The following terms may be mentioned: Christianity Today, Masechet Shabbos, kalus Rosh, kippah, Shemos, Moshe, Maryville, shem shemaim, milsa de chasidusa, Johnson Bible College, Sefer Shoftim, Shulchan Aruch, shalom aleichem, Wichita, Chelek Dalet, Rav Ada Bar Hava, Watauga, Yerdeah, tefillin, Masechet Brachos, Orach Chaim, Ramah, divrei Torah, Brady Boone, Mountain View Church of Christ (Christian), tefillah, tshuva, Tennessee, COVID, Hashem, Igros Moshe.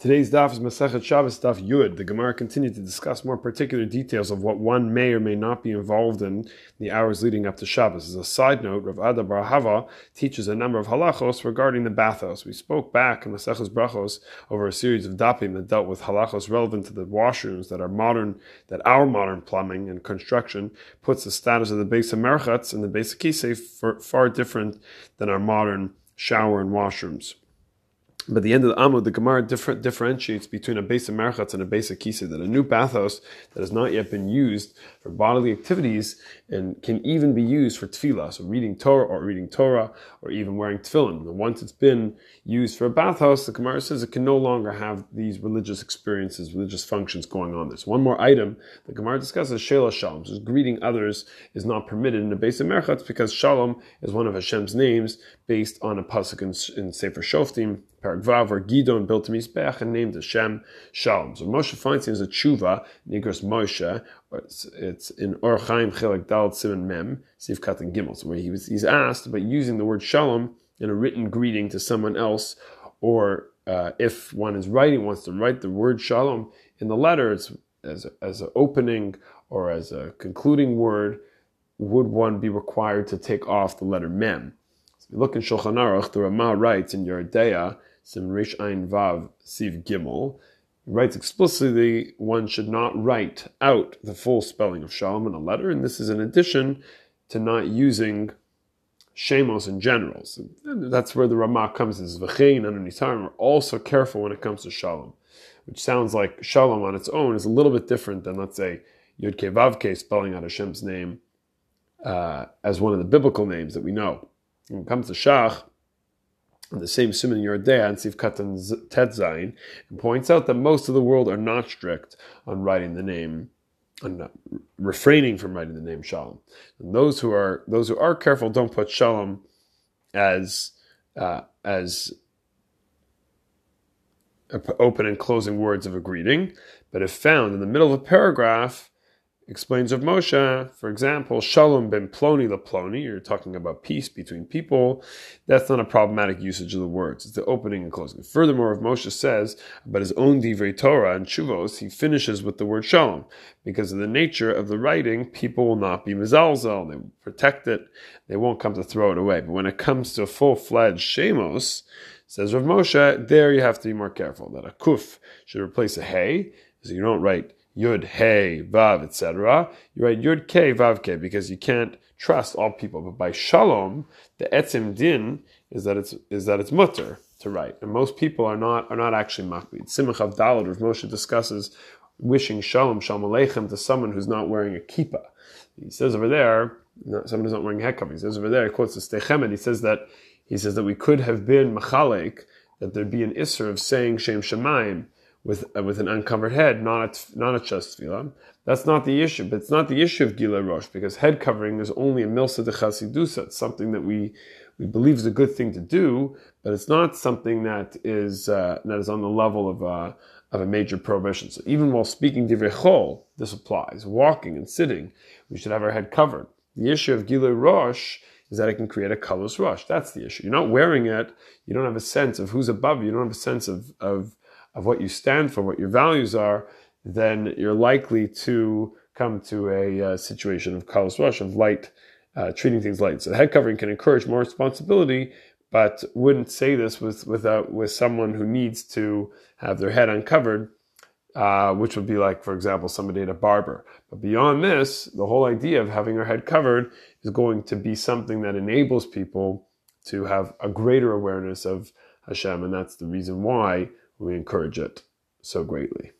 Today's daf is Masechet Shabbos daf Yud. The Gemara continued to discuss more particular details of what one may or may not be involved in the hours leading up to Shabbos. As a side note, Rav Ada Bar Hava teaches a number of halachos regarding the bathhouse. We spoke back in Masechet Brachos over a series of dapim that dealt with halachos relevant to the washrooms that are modern, that our modern plumbing and construction puts the status of the Beis Hamerchutz and the Beis HaKisei far different than our modern shower and washrooms. But at the end of the Amud, the Gemara differentiates between a Beis Hamerchutz and a Beis HaKisei, that a new bathhouse that has not yet been used for bodily activities and can even be used for tefillah, so reading Torah, or even wearing tefillin. And once it's been used for a bathhouse, the Gemara says it can no longer have these religious experiences, religious functions going on. There's one more item the Gemara discusses, Sheilas Shalom. So greeting others is not permitted in a Beis Hamerchutz because Shalom is one of Hashem's names based on a pasuk in Sefer Shoftim, Paragvav, where Gideon built a mizbeach and named Hashem Shalom. So Moshe finds as a tshuva in Igros Moshe. It's in Orach Chaim, Chelek Dalet, Siman Mem, Sif Katan Gimel. So where he's asked about using the word Shalom in a written greeting to someone else, or if one is writing, wants to write the word Shalom in the letter, it's as an opening or as a concluding word, would one be required to take off the letter Mem? So if you look in Shulchan Aruch, the Ramah writes in Yerdeah, Sim Rish Ein Vav, Siv Gimel, he writes explicitly one should not write out the full spelling of Shalom in a letter, and this is in addition to not using Shemos in general. So that's where the Ramah comes as V'chein and Nisarim are also careful when it comes to Shalom, which sounds like Shalom on its own is a little bit different than, let's say, Yud Kei Vav Kei, spelling out Hashem's name as one of the biblical names that we know. When it comes to Schach, the same Siman Yerdeah and Sif Katan Tetzain points out that most of the world are not strict on writing the name, on refraining from writing the name Shalom. And those who are careful don't put Shalom as open and closing words of a greeting, but if found in the middle of a paragraph. Explains Rav Moshe, for example, Shalom ben Ploni leploni, you're talking about peace between people, that's not a problematic usage of the words. It's the opening and closing. Furthermore, Rav Moshe says about his own Divrei Torah and Tshuvos, he finishes with the word Shalom. Because of the nature of the writing, people will not be mezalzel, they will protect it, they won't come to throw it away. But when it comes to full-fledged Shemos, says Rav Moshe, there you have to be more careful, that a kuf should replace a hey, so you don't write Yud, Hey, Vav, etc. You write Yud, Kei, Vav, Kei, because you can't trust all people. But by Shalom, the etzim din is that it's mutter to write, and most people are not actually makbid. Simach of Dalad, Rav Moshe discusses wishing Shalom Aleichem to someone who's not wearing a kippah. He says over there, someone who's not wearing a head. He says over there, he quotes the Stechemet. He says that we could have been machalik, that there'd be an isser of saying Shem Shemaim. With an uncovered head, not a chest tefillah. That's not the issue, but it's not the issue of Gilei Rosh, because head covering is only a milsa de chasidusa. It's something that we believe is a good thing to do, but it's not something that is on the level of a major prohibition. So even while speaking divrei chol, this applies. Walking and sitting, we should have our head covered. The issue of Gilei Rosh is that it can create a kalus Rosh. That's the issue. You're not wearing it. You don't have a sense of who's above you. You don't have a sense of what you stand for, what your values are, then you're likely to come to a situation of kalus Rosh, of light, treating things light. So head covering can encourage more responsibility, but wouldn't say this with someone who needs to have their head uncovered, which would be like, for example, somebody at a barber. But beyond this, the whole idea of having our head covered is going to be something that enables people to have a greater awareness of Hashem, and that's the reason why we encourage it so greatly.